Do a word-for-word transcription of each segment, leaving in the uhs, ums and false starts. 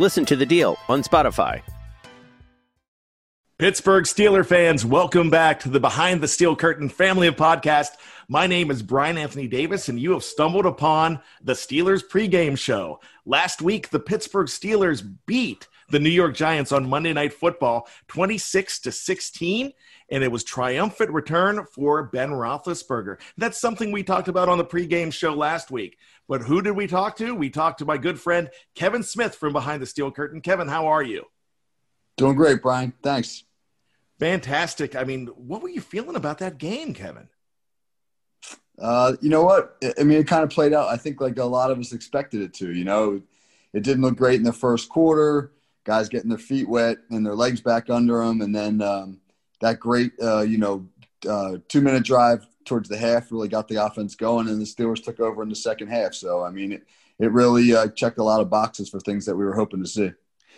Listen to The Deal on Spotify. Pittsburgh Steelers fans, welcome back to the Behind the Steel Curtain family of podcasts. My name is Brian Anthony Davis, and you have stumbled upon the Steelers pregame show. Last week, the Pittsburgh Steelers beat the New York Giants on Monday Night Football twenty-six to sixteen, and it was triumphant return for Ben Roethlisberger. That's something we talked about on the pregame show last week. But who did we talk to? We talked to my good friend Kevin Smith from Behind the Steel Curtain. Kevin, how are you? Doing great, Brian. Thanks. Fantastic. I mean, what were you feeling about that game, Kevin? Uh, you know what? I mean, it kind of played out, I think, like a lot of us expected it to. You know, it didn't look great in the first quarter. Guys getting their feet wet and their legs back under them. And then um, that great, uh, you know, uh, two-minute drive towards the half really got the offense going, and the Steelers took over in the second half. So, I mean, it, it really uh, checked a lot of boxes for things that we were hoping to see.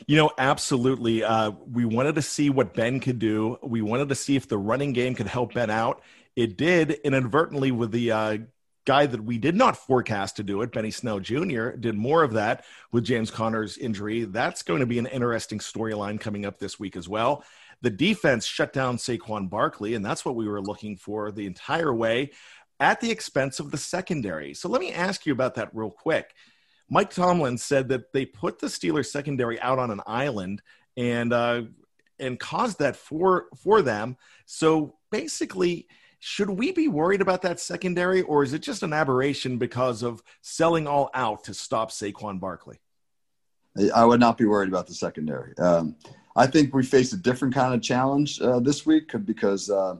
You know, absolutely. Uh, we wanted to see what Ben could do. We wanted to see if the running game could help Ben out. It did inadvertently with the uh, guy that we did not forecast to do it, Benny Snell Junior did more of that with James Conner's injury. That's going to be an interesting storyline coming up this week as well. The defense shut down Saquon Barkley, and that's what we were looking for the entire way at the expense of the secondary. So let me ask you about that real quick. Mike Tomlin said that they put the Steelers secondary out on an island and uh, and caused that for, for them. So basically, should we be worried about that secondary, or is it just an aberration because of selling all out to stop Saquon Barkley? I would not be worried about the secondary. Um, I think we face a different kind of challenge uh, this week because uh,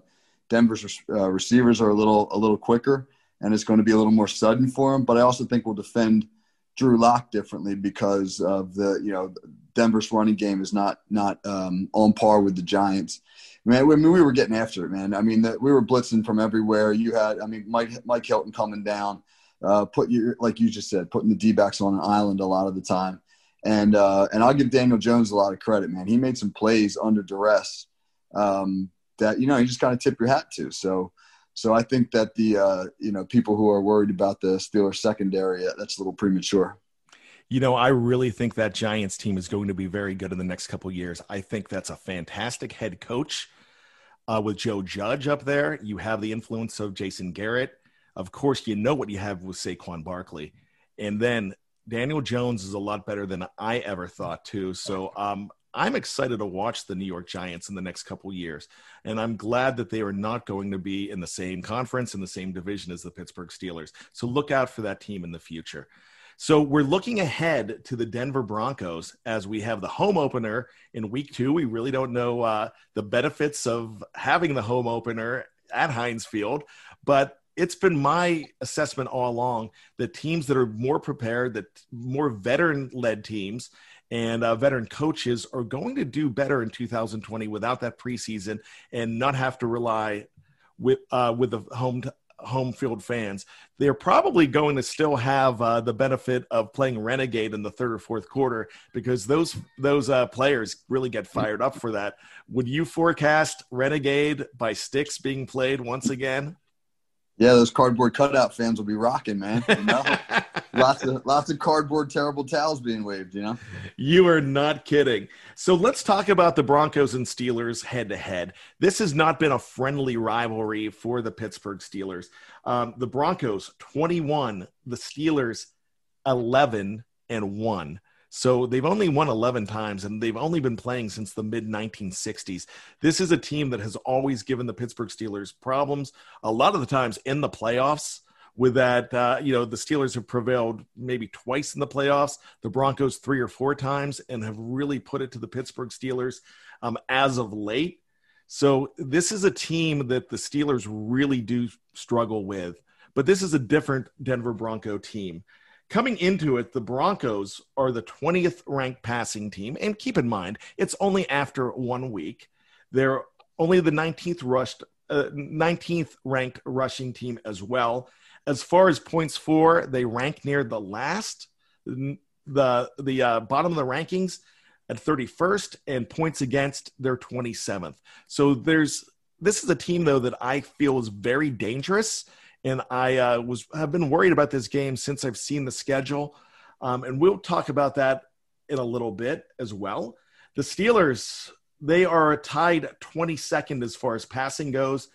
Denver's uh, receivers are a little a little quicker, and it's going to be a little more sudden for them. But I also think we'll defend Drew Locke differently because of the, you know, Denver's running game is not not um, on par with the Giants. Man, we, I mean, we were getting after it, man. I mean, the, we were blitzing from everywhere. You had, I mean, Mike Mike Hilton coming down, uh, put you like you just said, putting the D-backs on an island a lot of the time. And uh, and I'll give Daniel Jones a lot of credit, man. He made some plays under duress um, that, you know, you just kind of tip your hat to. So, so I think that the, uh, you know, people who are worried about the Steelers secondary, that's a little premature. You know, I really think that Giants team is going to be very good in the next couple of years. I think that's a fantastic head coach uh, with Joe Judge up there. You have the influence of Jason Garrett. Of course, you know what you have with Saquon Barkley. And then Daniel Jones is a lot better than I ever thought, too. So um, I'm excited to watch the New York Giants in the next couple of years. And I'm glad that they are not going to be in the same conference, in the same division as the Pittsburgh Steelers. So look out for that team in the future. So we're looking ahead to the Denver Broncos as we have the home opener in week two. We really don't know uh, the benefits of having the home opener at Heinz Field, but it's been my assessment all along that teams that are more prepared, that more veteran-led teams and uh, veteran coaches are going to do better in two thousand twenty without that preseason and not have to rely with uh, with the home t- home field fans. They're probably going to still have uh, the benefit of playing Renegade in the third or fourth quarter because those those uh, players really get fired up for that. Would you forecast Renegade by Styx being played once again? Yeah, those cardboard cutout fans will be rocking, man. You know? lots of lots of cardboard terrible towels being waved, you know? You are not kidding. So let's talk about the Broncos and Steelers head-to-head. This has not been a friendly rivalry for the Pittsburgh Steelers. Um, the Broncos, twenty-one, the Steelers, eleven and one. So they've only won eleven times, and they've only been playing since the mid nineteen sixties. This is a team that has always given the Pittsburgh Steelers problems, a lot of the times in the playoffs, with that, uh, you know, the Steelers have prevailed maybe twice in the playoffs, the Broncos three or four times, and have really put it to the Pittsburgh Steelers um, as of late. So this is a team that the Steelers really do struggle with, but this is a different Denver Bronco team. Coming into it, the Broncos are the twentieth ranked passing team. And keep in mind, it's only after one week. They're only the nineteenth rushed, uh, nineteenth ranked rushing team as well. As far as points for, they rank near the last, the, the uh, bottom of the rankings at thirty-first, and points against, they're twenty-seventh. So there's, this is a team though that I feel is very dangerous. And I uh, was have been worried about this game since I've seen the schedule. Um, and we'll talk about that in a little bit as well. The Steelers, they are tied twenty-second as far as passing goes,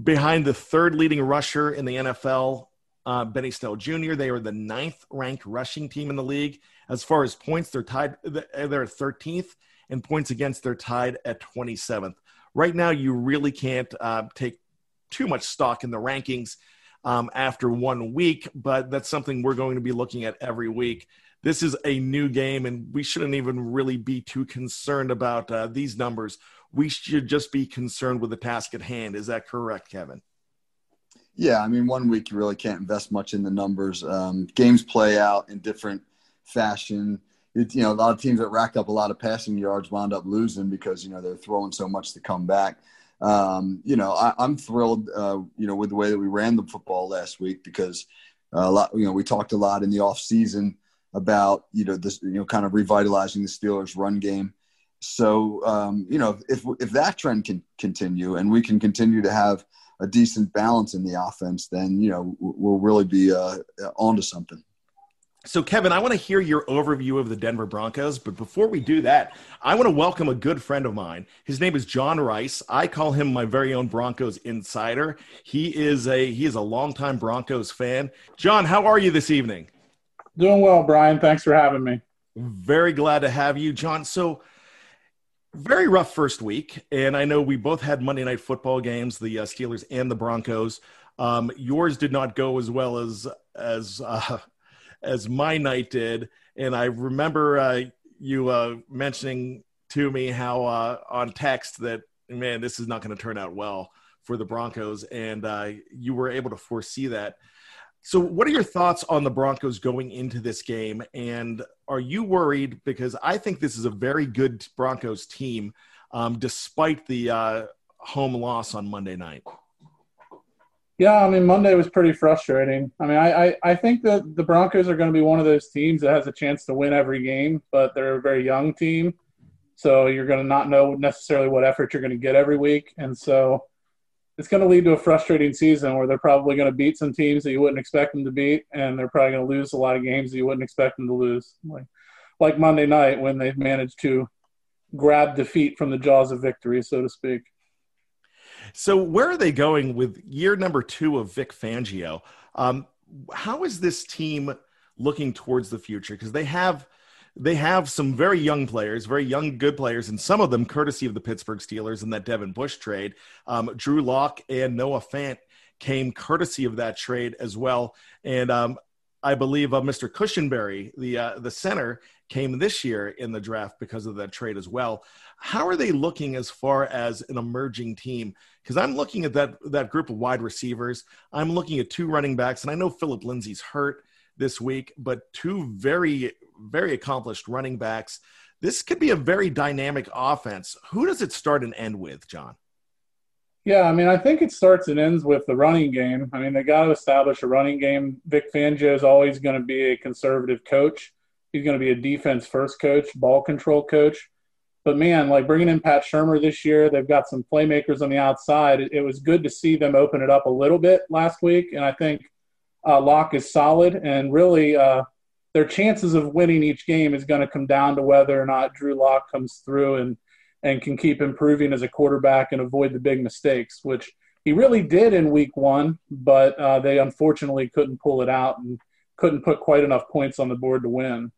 behind the third leading rusher in the N F L, uh, Benny Snell Junior They are the ninth ranked rushing team in the league. As far as points, they're tied. They're thirteenth, and points against, they're tied at twenty-seventh. Right now, you really can't uh, take too much stock in the rankings um, after one week, but that's something we're going to be looking at every week. This is a new game, and we shouldn't even really be too concerned about uh, these numbers. We should just be concerned with the task at hand. Is that correct, Kevin? Yeah, I mean, one week you really can't invest much in the numbers. Um, games play out in different fashion. It, you know, a lot of teams that rack up a lot of passing yards wound up losing because, you know, they're throwing so much to come back. Um, you know, I, I'm thrilled, uh, you know, with the way that we ran the football last week, because uh, a lot, you know, we talked a lot in the off season about, you know, this, you know, kind of revitalizing the Steelers run game. So, um, you know, if, if that trend can continue and we can continue to have a decent balance in the offense, then, you know, we'll really be uh, onto something. So, Kevin, I want to hear your overview of the Denver Broncos, but before we do that, I want to welcome a good friend of mine. His name is John Rice. I call him my very own Broncos insider. He is a he is a longtime Broncos fan. John, how are you this evening? Doing well, Brian. Thanks for having me. Very glad to have you, John. So, very rough first week, and I know we both had Monday Night Football games, the uh, Steelers and the Broncos. Um, yours did not go as well as as uh, as my night did. And I remember uh, you uh, mentioning to me how uh, on text that, man, this is not going to turn out well for the Broncos. And uh, you were able to foresee that. So what are your thoughts on the Broncos going into this game? And are you worried? Because I think this is a very good Broncos team, um, despite the uh, home loss on Monday night. Yeah, I mean, Monday was pretty frustrating. I mean, I, I, I think that the Broncos are going to be one of those teams that has a chance to win every game, but they're a very young team. So you're going to not know necessarily what effort you're going to get every week. And so it's going to lead to a frustrating season where they're probably going to beat some teams that you wouldn't expect them to beat, and they're probably going to lose a lot of games that you wouldn't expect them to lose. Like, like Monday night, when they've managed to grab defeat from the jaws of victory, so to speak. So where are they going with year number two of Vic Fangio? Um, how is this team looking towards the future? Because they have they have some very young players, very young, good players, and some of them courtesy of the Pittsburgh Steelers and that Devin Bush trade. Um, Drew Locke and Noah Fant came courtesy of that trade as well. And um, I believe uh, Mister Cushenberry, the uh, the center, came this year in the draft because of that trade as well. How are they looking as far as an emerging team? Because I'm looking at that that group of wide receivers. I'm looking at two running backs, and I know Phillip Lindsey's hurt this week, but two very, very accomplished running backs. This could be a very dynamic offense. Who does it start and end with, John? Yeah, I mean, I think it starts and ends with the running game. I mean, they got to establish a running game. Vic Fangio is always going to be a conservative coach. He's going to be a defense-first coach, ball control coach. But, man, like bringing in Pat Shurmur this year, they've got some playmakers on the outside. It, it was good to see them open it up a little bit last week, and I think uh, Locke is solid. And really, uh, their chances of winning each game is going to come down to whether or not Drew Locke comes through and, and can keep improving as a quarterback and avoid the big mistakes, which he really did in week one, but uh, they unfortunately couldn't pull it out and couldn't put quite enough points on the board to win.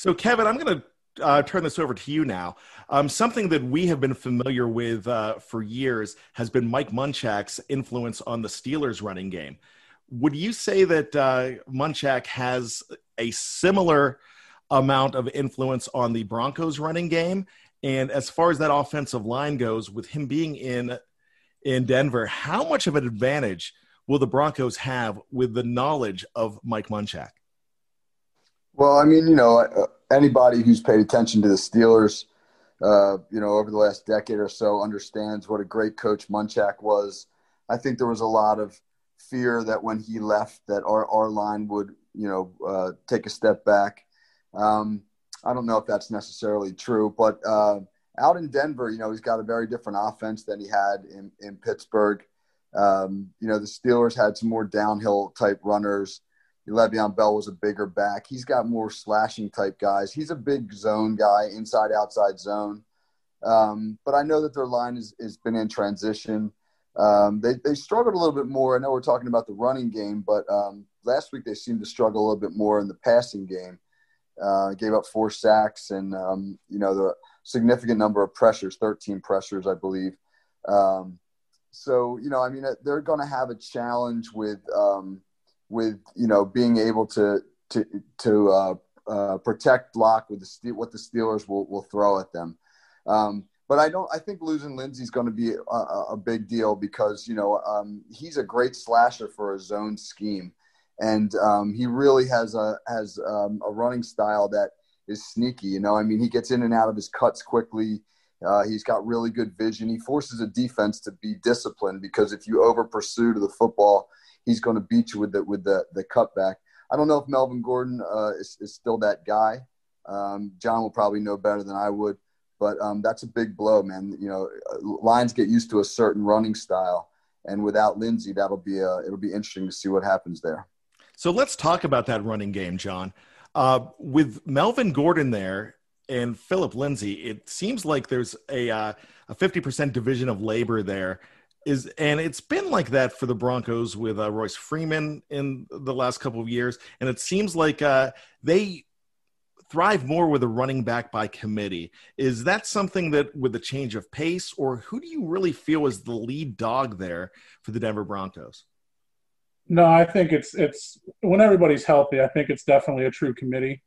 So, Kevin, I'm going to uh, turn this over to you now. Um, something that we have been familiar with uh, for years has been Mike Munchak's influence on the Steelers' running game. Would you say that uh, Munchak has a similar amount of influence on the Broncos' running game? And as far as that offensive line goes, with him being in in Denver, how much of an advantage will the Broncos have with the knowledge of Mike Munchak? Well, I mean, you know, anybody who's paid attention to the Steelers, uh, you know, over the last decade or so understands what a great coach Munchak was. I think there was a lot of fear that when he left that our, our line would, you know, uh, take a step back. Um, I don't know if that's necessarily true, but uh, out in Denver, you know, he's got a very different offense than he had in, in Pittsburgh. Um, you know, the Steelers had some more downhill type runners. Le'Veon Bell was a bigger back. He's got more slashing type guys. He's a big zone guy, inside, outside zone. Um, but I know that their line is, has been in transition. Um, they, they struggled a little bit more. I know we're talking about the running game, but um, last week they seemed to struggle a little bit more in the passing game. Uh, gave up four sacks and, um, you know, the significant number of pressures, thirteen pressures, I believe. Um, so, you know, I mean, they're going to have a challenge with, um, with, you know, being able to, to, to uh, uh, protect Locke with the, what the Steelers will, will throw at them. Um, but I don't, I think losing Lindsey is going to be a, a big deal because, you know, um, he's a great slasher for his own scheme. And um, he really has a has um, a running style that is sneaky. You know, I mean, he gets in and out of his cuts quickly. Uh, he's got really good vision. He forces a defense to be disciplined because if you over pursue to the football, he's going to beat you with the with the the cutback. I don't know if Melvin Gordon uh, is, is still that guy. Um, John will probably know better than I would, but um, that's a big blow, man. You know, lines get used to a certain running style, and without Lindsey, that'll be a, it'll be interesting to see what happens there. So let's talk about that running game, John. Uh, with Melvin Gordon there and Phillip Lindsey, it seems like there's a uh, a fifty percent division of labor there. Is and it's been like that for the Broncos with uh, Royce Freeman in the last couple of years, and it seems like uh, they thrive more with a running back by committee. Is that something that with a change of pace, or who do you really feel is the lead dog there for the Denver Broncos? No, I think it's it's when everybody's healthy, I think it's definitely a true committee.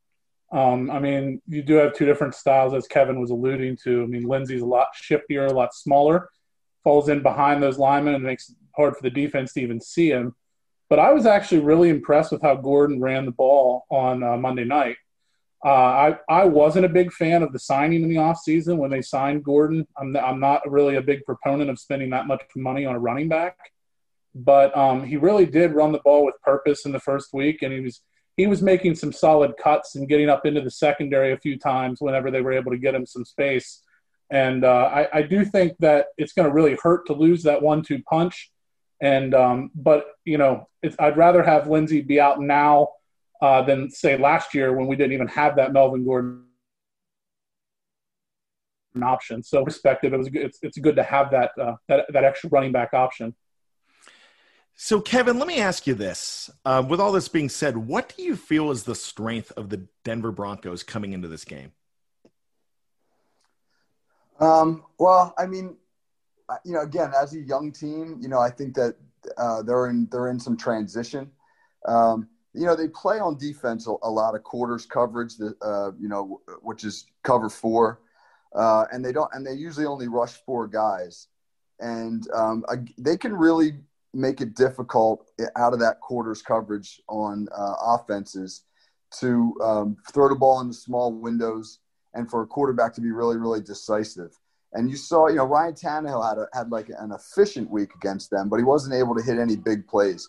Um, I mean, you do have two different styles, as Kevin was alluding to. I mean, Lindsey's a lot shiftier, a lot smaller, falls in behind those linemen and makes it hard for the defense to even see him. But I was actually really impressed with how Gordon ran the ball on uh, Monday night. Uh, I, I wasn't a big fan of the signing in the offseason when they signed Gordon. I'm, I'm not really a big proponent of spending that much money on a running back. But um, he really did run the ball with purpose in the first week, and he was he was making some solid cuts and getting up into the secondary a few times whenever they were able to get him some space. And uh, I, I do think that it's going to really hurt to lose that one two punch. And um, but, you know, it's, I'd rather have Lindsey be out now uh, than, say, last year when we didn't even have that Melvin Gordon option. So perspective, it was it's, it's good to have that uh, that that extra running back option. So, Kevin, let me ask you this. Uh, with all this being said, what do you feel is the strength of the Denver Broncos coming into this game? Um, well, I mean, you know, again, as a young team, you know, I think that uh, they're in they're in some transition. Um, you know, they play on defense a, a lot of quarters coverage, that, uh, you know, which is cover four, uh, and they don't and they usually only rush four guys, and um, they can really make it difficult out of that quarters coverage on uh, offenses to um, throw the ball in the small windows and for a quarterback to be really, really decisive. And you saw, you know, Ryan Tannehill had a, had like an efficient week against them, but he wasn't able to hit any big plays.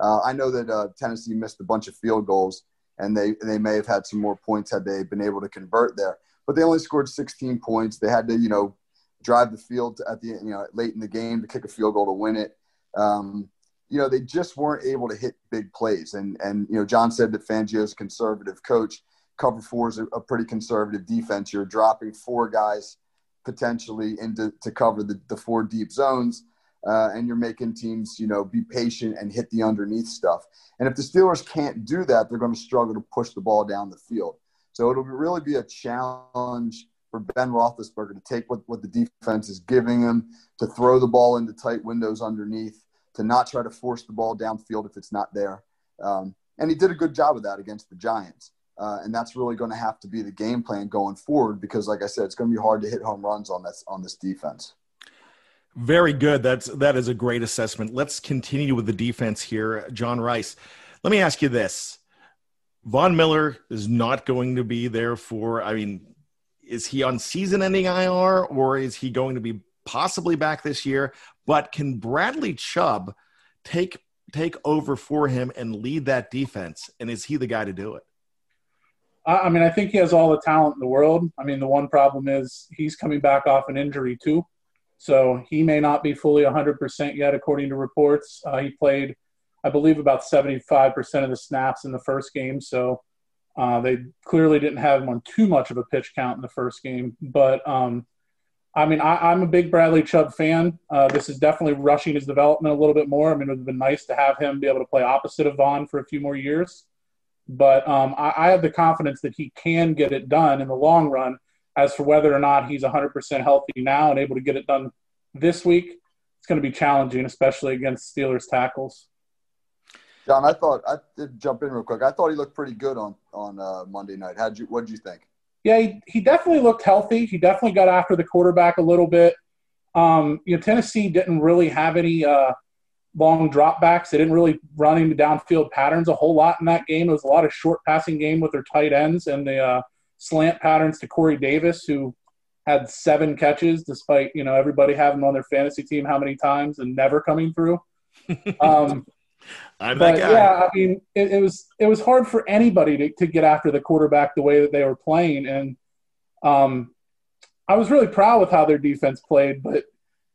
Uh, I know that uh, Tennessee missed a bunch of field goals, and they, they may have had some more points had they been able to convert there. But they only scored sixteen points. They had to, you know, drive the field at the, you know, late in the game to kick a field goal to win it. Um, you know, they just weren't able to hit big plays. And, and you know, John said that Fangio's a conservative coach. Cover four is a, a pretty conservative defense. You're dropping four guys potentially into to cover the, the four deep zones, uh, and you're making teams, you know, be patient and hit the underneath stuff. And if the Steelers can't do that, they're going to struggle to push the ball down the field. So it'll really be a challenge for Ben Roethlisberger to take what, what the defense is giving him, to throw the ball into tight windows underneath, to not try to force the ball downfield if it's not there. Um, and he did a good job of that against the Giants. Uh, and that's really going to have to be the game plan going forward because, like I said, it's going to be hard to hit home runs on this, on this defense. Very good. That's, that is a great assessment. Let's continue with the defense here. John Rice, let me ask you this. Von Miller is not going to be there for, I mean, is he on season-ending I R or is he going to be possibly back this year? But can Bradley Chubb take take over for him and lead that defense? And is he the guy to do it? I mean, I think he has all the talent in the world. I mean, the one problem is he's coming back off an injury too. So he may not be fully one hundred percent yet, according to reports. Uh, he played, I believe, about seventy-five percent of the snaps in the first game. So uh, they clearly didn't have him on too much of a pitch count in the first game. But, um, I mean, I, I'm a big Bradley Chubb fan. Uh, this is definitely rushing his development a little bit more. I mean, it would have been nice to have him be able to play opposite of Vaughn for a few more years. But um, I, I have the confidence that he can get it done in the long run. As for whether or not he's one hundred percent healthy now and able to get it done this week, it's going to be challenging, especially against Steelers tackles. John, I thought I did jump in real quick. I thought he looked pretty good on on uh, Monday night. How'd you? What'd you think? Yeah, he, he definitely looked healthy. He definitely got after the quarterback a little bit. Um, you know, Tennessee didn't really have any uh, long dropbacks. They didn't really run into downfield patterns a whole lot in that game. It was a lot of short passing game with their tight ends and the uh, slant patterns to Corey Davis, who had seven catches, despite you know everybody having him on their fantasy team how many times and never coming through. Um, I'm but, that guy. Yeah, I mean, it, it was it was hard for anybody to, to get after the quarterback the way that they were playing, and um, I was really proud with how their defense played. But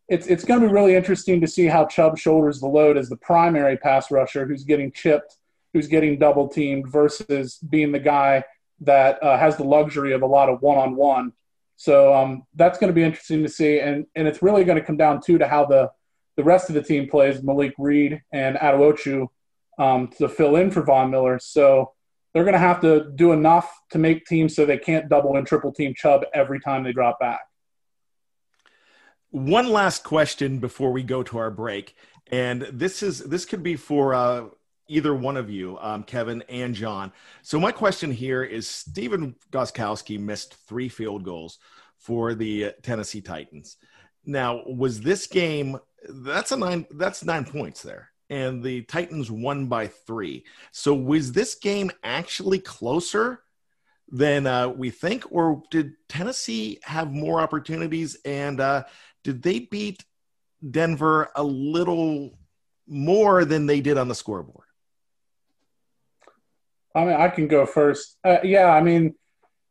it's it's going to be really interesting to see how Chubb shoulders the load as the primary pass rusher, who's getting chipped, who's getting double teamed, versus being the guy that uh, has the luxury of a lot of one-on-one. So um, that's going to be interesting to see. And and it's really going to come down, too, to how the, the rest of the team plays, Malik Reed and Adeochu um, to fill in for Von Miller. So they're going to have to do enough to make teams so they can't double and triple team Chubb every time they drop back. One last question before we go to our break. And this is this could be for uh, – either one of you, um, Kevin and John. So my question here is Stephen Gostkowski missed three field goals for the Tennessee Titans. Now, was this game, that's a nine, that's nine points there. And the Titans won by three. So was this game actually closer than uh, we think, or did Tennessee have more opportunities? And uh, did they beat Denver a little more than they did on the scoreboard? I mean, I can go first. Uh, yeah, I mean,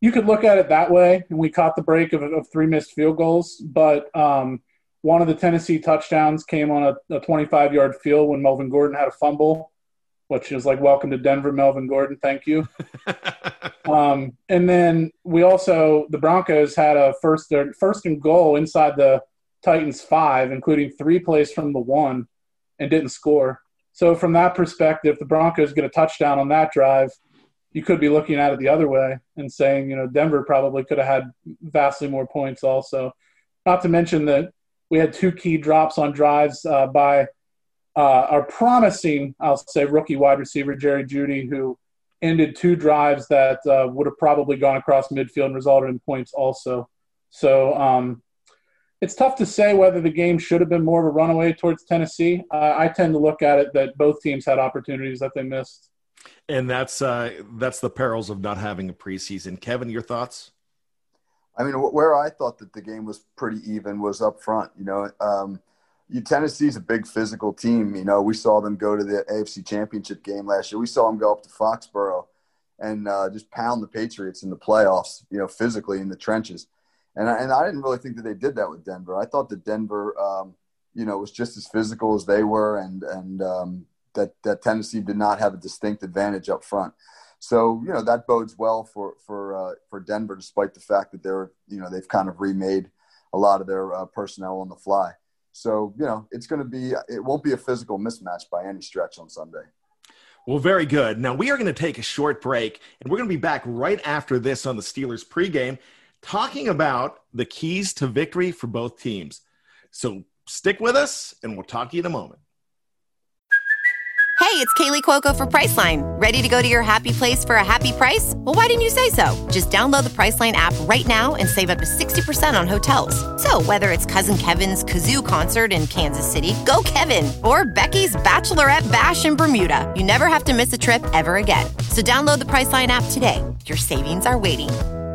you could look at it that way, and we caught the break of, of three missed field goals, but um, one of the Tennessee touchdowns came on a, a twenty-five-yard field when Melvin Gordon had a fumble, which is like, welcome to Denver, Melvin Gordon, thank you. um, and then we also, the Broncos had a first, their first and goal inside the Titans five, including three plays from the one, and didn't score. So from that perspective, the Broncos get a touchdown on that drive. You could be looking at it the other way and saying, you know, Denver probably could have had vastly more points also. Not to mention that we had two key drops on drives uh, by uh, our promising, I'll say, rookie wide receiver, Jerry Jeudy, who ended two drives that uh, would have probably gone across midfield and resulted in points also. So um, it's tough to say whether the game should have been more of a runaway towards Tennessee. Uh, I tend to look at it that both teams had opportunities that they missed. And that's uh, that's the perils of not having a preseason. Kevin, your thoughts? I mean, where I thought that the game was pretty even was up front. You know, um, you, Tennessee's a big physical team. You know, we saw them go to the A F C Championship game last year. We saw them go up to Foxborough and uh, just pound the Patriots in the playoffs, you know, physically in the trenches. And I, and I didn't really think that they did that with Denver. I thought that Denver, um, you know, was just as physical as they were, and and um, that that Tennessee did not have a distinct advantage up front. So you know that bodes well for for uh, for Denver, despite the fact that they're you know they've kind of remade a lot of their uh, personnel on the fly. So you know it's going to be it won't be a physical mismatch by any stretch on Sunday. Well, very good. Now, we are going to take a short break, and we're going to be back right after this on the Steelers pregame, talking about the keys to victory for both teams. So stick with us, and we'll talk to you in a moment. Hey, it's Kaylee Cuoco for Priceline. Ready to go to your happy place for a happy price? Well, why didn't you say so? Just download the Priceline app right now and save up to sixty percent on hotels. So whether it's Cousin Kevin's Kazoo Concert in Kansas City, go Kevin, or Becky's Bachelorette Bash in Bermuda, you never have to miss a trip ever again. So download the Priceline app today. Your savings are waiting. Go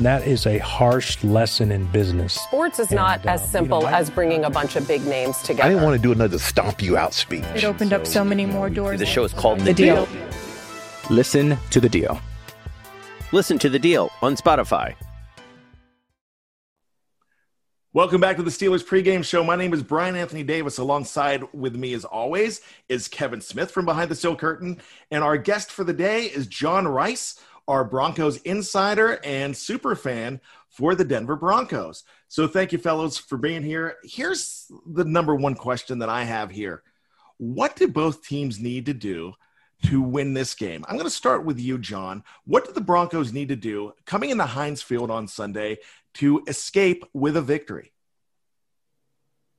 That is a harsh lesson in business. Sports is and, not as uh, simple you know, I, as bringing a bunch of big names together. I didn't want to do another stomp you out speech. It opened so, up so many more doors. The show is called The, the deal. deal. Listen to The Deal. Listen to The Deal on Spotify. Welcome back to the Steelers pregame show. My name is Brian Anthony Davis. Alongside with me, as always, is Kevin Smith from Behind the Steel Curtain. And our guest for the day is John Rice, our Broncos insider and super fan for the Denver Broncos. So thank you, fellows, for being here. Here's the number one question that I have here. What do both teams need to do to win this game? I'm going to start with you, John. What do the Broncos need to do coming into Heinz Field on Sunday to escape with a victory?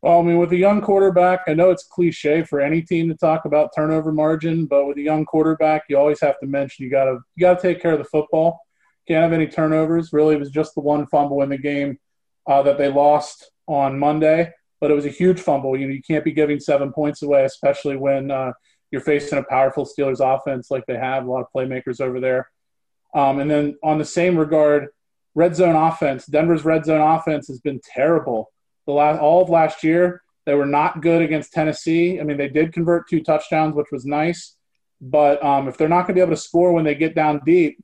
Well, I mean, with a young quarterback, I know it's cliche for any team to talk about turnover margin, but with a young quarterback, you always have to mention you got to you got to take care of the football. Can't have any turnovers. Really, it was just the one fumble in the game uh, that they lost on Monday, but it was a huge fumble. You know, you can't be giving seven points away, especially when uh, you're facing a powerful Steelers offense like they have, a lot of playmakers over there. Um, and then on the same regard, red zone offense. Denver's red zone offense has been terrible. The last, all of last year, they were not good against Tennessee. I mean, they did convert two touchdowns, which was nice. But um, if they're not going to be able to score when they get down deep,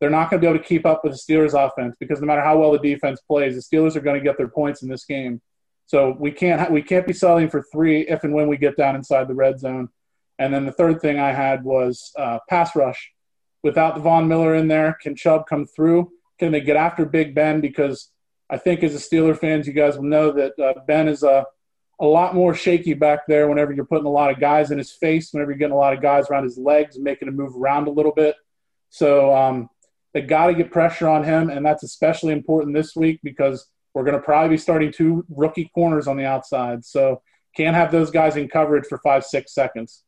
they're not going to be able to keep up with the Steelers offense, because no matter how well the defense plays, the Steelers are going to get their points in this game. So we can't we can't be settling for three if and when we get down inside the red zone. And then the third thing I had was uh, pass rush. Without the Von Miller in there, can Chubb come through? Can they get after Big Ben? Because I think as a Steeler fans, you guys will know that uh, Ben is a, a lot more shaky back there whenever you're putting a lot of guys in his face, whenever you're getting a lot of guys around his legs and making him move around a little bit. So um, they got to get pressure on him, and that's especially important this week because we're going to probably be starting two rookie corners on the outside. So can't have those guys in coverage for five, six seconds.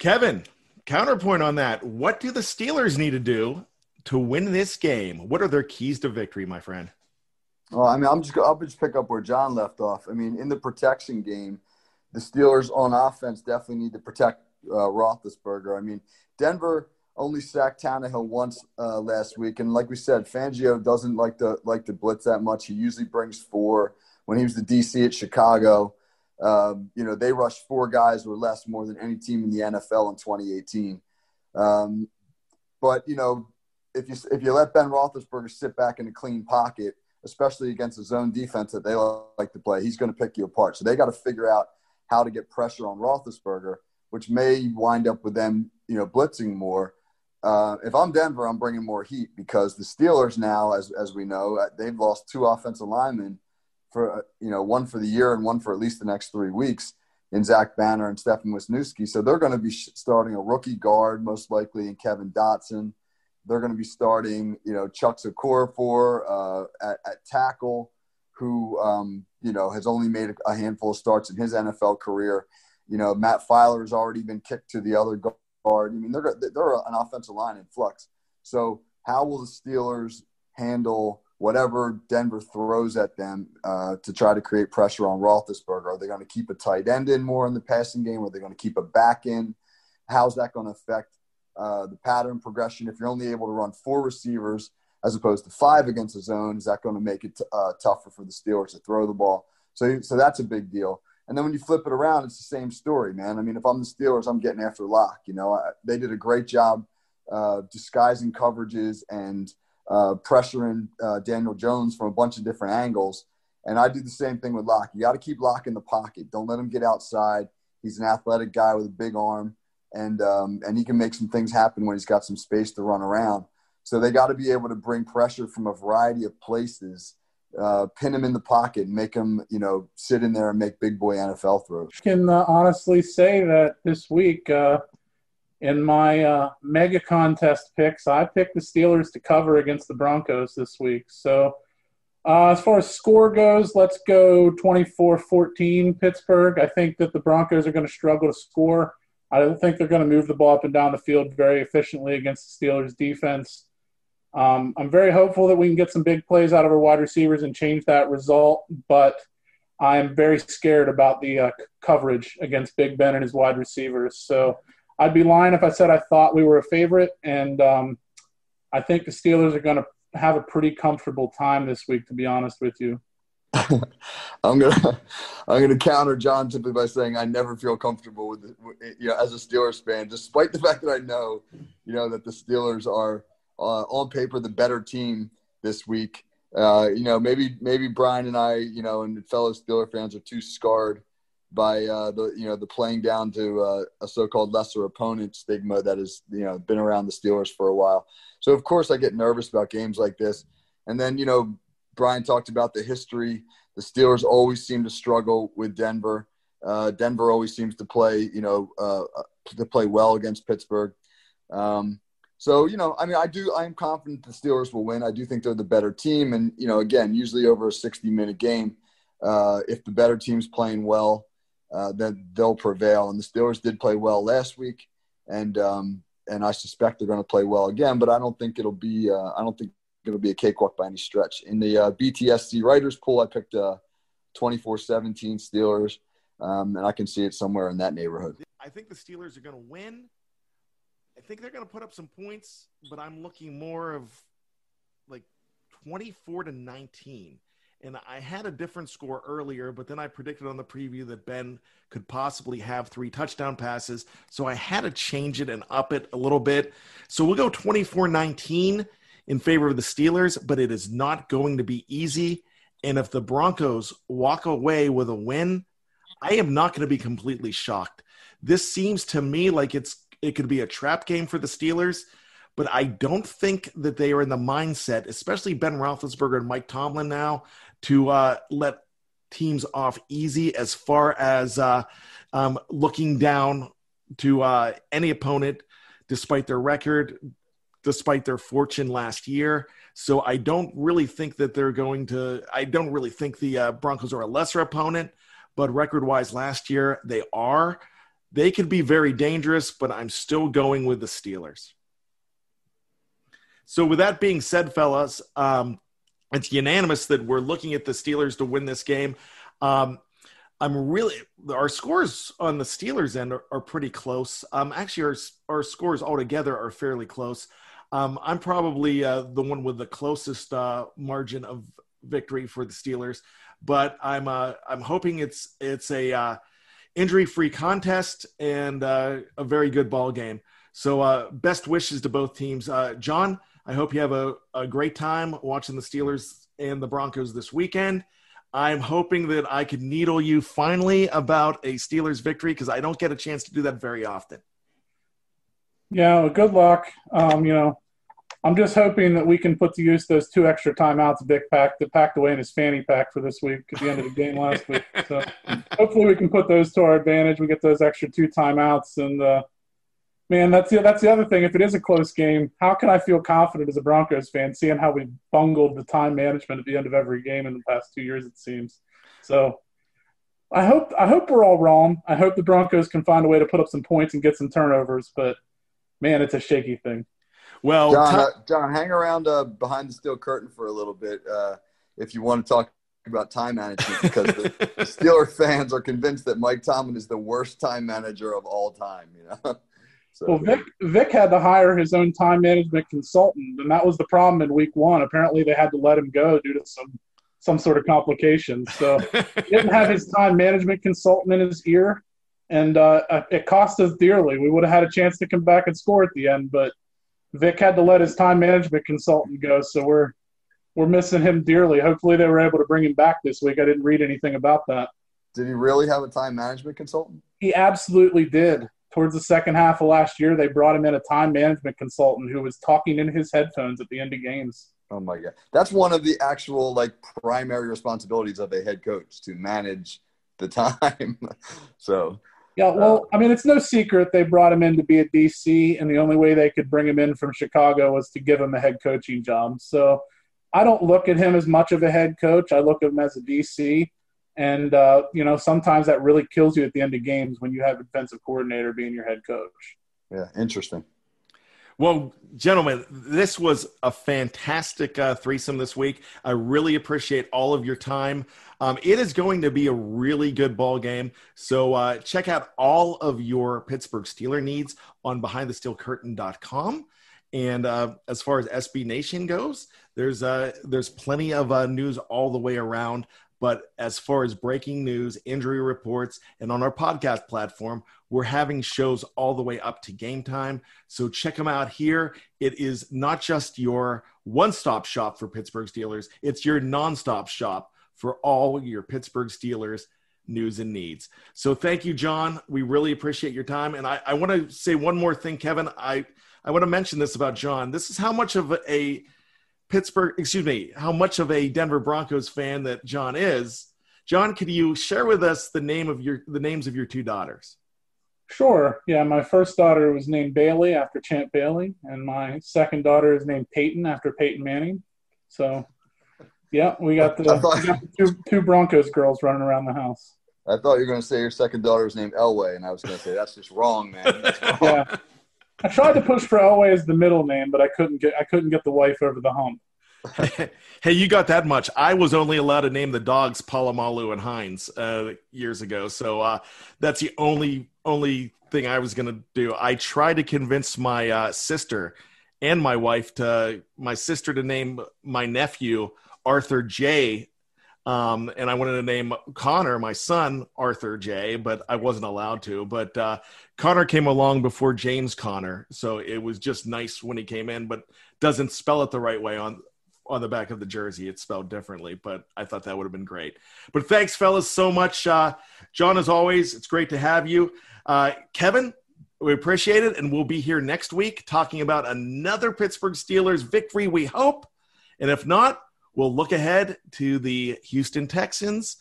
Kevin, counterpoint on that. What do the Steelers need to do to win this game? What are their keys to victory, my friend? Well, I mean, I'm just I'll just pick up where John left off. I mean, in the protection game, the Steelers on offense definitely need to protect uh, Roethlisberger. I mean, Denver only sacked Tannehill once uh, last week, and like we said, Fangio doesn't like to like to blitz that much. He usually brings four. When he was the D C at Chicago, um, you know, they rushed four guys or less more than any team in the N F L in twenty eighteen. Um, but you know. If you if you let Ben Roethlisberger sit back in a clean pocket, especially against a zone defense that they like to play, he's going to pick you apart. So they got to figure out how to get pressure on Roethlisberger, which may wind up with them, you know, blitzing more. Uh, if I'm Denver, I'm bringing more heat because the Steelers now, as as we know, they've lost two offensive linemen for you know one for the year and one for at least the next three weeks in Zach Banner and Stefan Wisniewski. So they're going to be starting a rookie guard most likely in Kevin Dotson. They're going to be starting, you know, Chuck Okorafor uh, at, at tackle, who, um, you know, has only made a handful of starts in his N F L career. You know, Matt Filer has already been kicked to the other guard. I mean, they're they're an offensive line in flux. So how will the Steelers handle whatever Denver throws at them uh, to try to create pressure on Roethlisberger? Are they going to keep a tight end in more in the passing game? Are they going to keep a back in? How's that going to affect Uh, the pattern progression? If you're only able to run four receivers as opposed to five against the zone, is that going to make it t- uh, tougher for the Steelers to throw the ball? So, so that's a big deal. And then when you flip it around, it's the same story, man. I mean, if I'm the Steelers, I'm getting after Locke. You know, I, they did a great job uh, disguising coverages and uh, pressuring uh, Daniel Jones from a bunch of different angles. And I do the same thing with Locke. You got to keep Locke in the pocket. Don't let him get outside. He's an athletic guy with a big arm, and um, and he can make some things happen when he's got some space to run around. So they got to be able to bring pressure from a variety of places, uh, pin him in the pocket, and make him, you know, sit in there and make big boy N F L throws. I can uh, honestly say that this week uh, in my uh, mega contest picks, I picked the Steelers to cover against the Broncos this week. So uh, as far as score goes, let's go twenty-four fourteen Pittsburgh. I think that the Broncos are going to struggle to score. I don't think they're going to move the ball up and down the field very efficiently against the Steelers defense. Um, I'm very hopeful that we can get some big plays out of our wide receivers and change that result, but I'm very scared about the uh, coverage against Big Ben and his wide receivers. So I'd be lying if I said I thought we were a favorite, and um, I think the Steelers are going to have a pretty comfortable time this week, to be honest with you. I'm gonna I'm gonna counter John simply by saying I never feel comfortable with it, you know, as a Steelers fan, despite the fact that I know, you know, that the Steelers are Uh, on paper, the better team this week. Uh, you know, maybe maybe Brian and I, you know, and fellow Steeler fans are too scarred by uh, the, you know, the playing down to uh, a so-called lesser opponent stigma that has, you know, been around the Steelers for a while. So, of course, I get nervous about games like this. And then, you know, Brian talked about the history. The Steelers always seem to struggle with Denver. Uh, Denver always seems to play, you know, uh, to play well against Pittsburgh. Um So, you know, I mean, I do, I'm confident the Steelers will win. I do think they're the better team. And, you know, again, usually over a sixty minute game, uh, if the better team's playing well, uh, then they'll prevail. And the Steelers did play well last week. And, um, and I suspect they're going to play well again, but I don't think it'll be, uh, I don't think it'll be a cakewalk by any stretch. In the uh, B T S C writers pool, I picked uh twenty-four seventeen Steelers. Um, and I can see it somewhere in that neighborhood. I think the Steelers are going to win. I think they're going to put up some points, but I'm looking more of like twenty-four to nineteen. And I had a different score earlier, but then I predicted on the preview that Ben could possibly have three touchdown passes. So I had to change it and up it a little bit. So we'll go twenty-four nineteen in favor of the Steelers, but it is not going to be easy. And if the Broncos walk away with a win, I am not going to be completely shocked. This seems to me like it's It could be a trap game for the Steelers, but I don't think that they are in the mindset, especially Ben Roethlisberger and Mike Tomlin now, to uh, let teams off easy as far as uh, um, looking down to uh, any opponent despite their record, despite their fortune last year. So I don't really think that they're going to – I don't really think the uh, Broncos are a lesser opponent, but record-wise last year they are. They could be very dangerous, but I'm still going with the Steelers. So with that being said, fellas, um, it's unanimous that we're looking at the Steelers to win this game. Um, I'm really – our scores on the Steelers end are, are pretty close. Um, actually, our, our scores altogether are fairly close. Um, I'm probably uh, the one with the closest uh, margin of victory for the Steelers, but I'm uh, I'm hoping it's it's a uh, – injury-free contest and uh, a very good ball game. So uh, best wishes to both teams. Uh, John, I hope you have a, a great time watching the Steelers and the Broncos this weekend. I'm hoping that I could needle you finally about a Steelers victory because I don't get a chance to do that very often. Yeah, well, good luck. Um, you know, I'm just hoping that we can put to use those two extra timeouts Vic packed, that packed away in his fanny pack for this week at the end of the game last week. So hopefully we can put those to our advantage. We get those extra two timeouts. And, uh, man, that's the, that's the other thing. If it is a close game, how can I feel confident as a Broncos fan seeing how we bungled the time management at the end of every game in the past two years, it seems. So I hope I hope we're all wrong. I hope the Broncos can find a way to put up some points and get some turnovers. But, man, it's a shaky thing. Well, John, uh, John, hang around uh, behind the steel curtain for a little bit uh, if you want to talk about time management, because the, the Steeler fans are convinced that Mike Tomlin is the worst time manager of all time. You know, so, well, Vic Vic had to hire his own time management consultant, and that was the problem in Week One. Apparently, they had to let him go due to some some sort of complications. So, he didn't have his time management consultant in his ear, and uh, it cost us dearly. We would have had a chance to come back and score at the end, but Vic had to let his time management consultant go, so we're we're missing him dearly. Hopefully they were able to bring him back this week. I didn't read anything about that. Did he really have a time management consultant? He absolutely did. Towards the second half of last year, they brought him in a time management consultant who was talking in his headphones at the end of games. Oh, my God. That's one of the actual, like, primary responsibilities of a head coach, to manage the time. So – Yeah, well, I mean, it's no secret they brought him in to be a D C, and the only way they could bring him in from Chicago was to give him a head coaching job. So I don't look at him as much of a head coach. I look at him as a D C, and, uh, you know, sometimes that really kills you at the end of games when you have a defensive coordinator being your head coach. Yeah, interesting. Well, gentlemen, this was a fantastic uh, threesome this week. I really appreciate all of your time. Um, it is going to be a really good ball game. So uh, check out all of your Pittsburgh Steeler needs on behind the steel curtain dot com. And uh, as far as S B Nation goes, there's uh, there's plenty of uh, news all the way around. But as far as breaking news, injury reports, and on our podcast platform, we're having shows all the way up to game time. So check them out here. It is not just your one-stop shop for Pittsburgh Steelers. It's your non-stop shop for all your Pittsburgh Steelers news and needs. So thank you, John. We really appreciate your time. And I, I want to say one more thing, Kevin. I, I want to mention this about John. This is how much of a – Pittsburgh, excuse me, how much of a Denver Broncos fan that John is. John, could you share with us the name of your the names of your two daughters? Sure. Yeah, my first daughter was named Bailey after Champ Bailey, and my second daughter is named Peyton after Peyton Manning. So, yeah, we got the, thought, we got the two, two Broncos girls running around the house. I thought you were going to say your second daughter is named Elway, and I was going to say that's just wrong, man. That's wrong. Yeah. I tried to push for Elway as the middle name, but I couldn't get I couldn't get the wife over the hump. Hey, you got that much. I was only allowed to name the dogs Palomalu and Heinz uh, years ago, so uh, that's the only only thing I was going to do. I tried to convince my uh, sister and my wife to my sister to name my nephew Arthur J. Um, and I wanted to name Connor, my son, Arthur J., but I wasn't allowed to. But uh, Connor came along before James Conner, so it was just nice when he came in, but doesn't spell it the right way on, on the back of the jersey. It's spelled differently, but I thought that would have been great. But thanks, fellas, so much. Uh, John, as always, it's great to have you. Uh, Kevin, we appreciate it, and we'll be here next week talking about another Pittsburgh Steelers victory, we hope. And if not, we'll look ahead to the Houston Texans,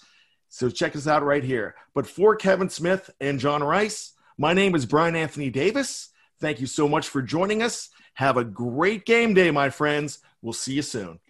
so check us out right here. But for Kevin Smith and John Rice, my name is Brian Anthony Davis. Thank you so much for joining us. Have a great game day, my friends. We'll see you soon.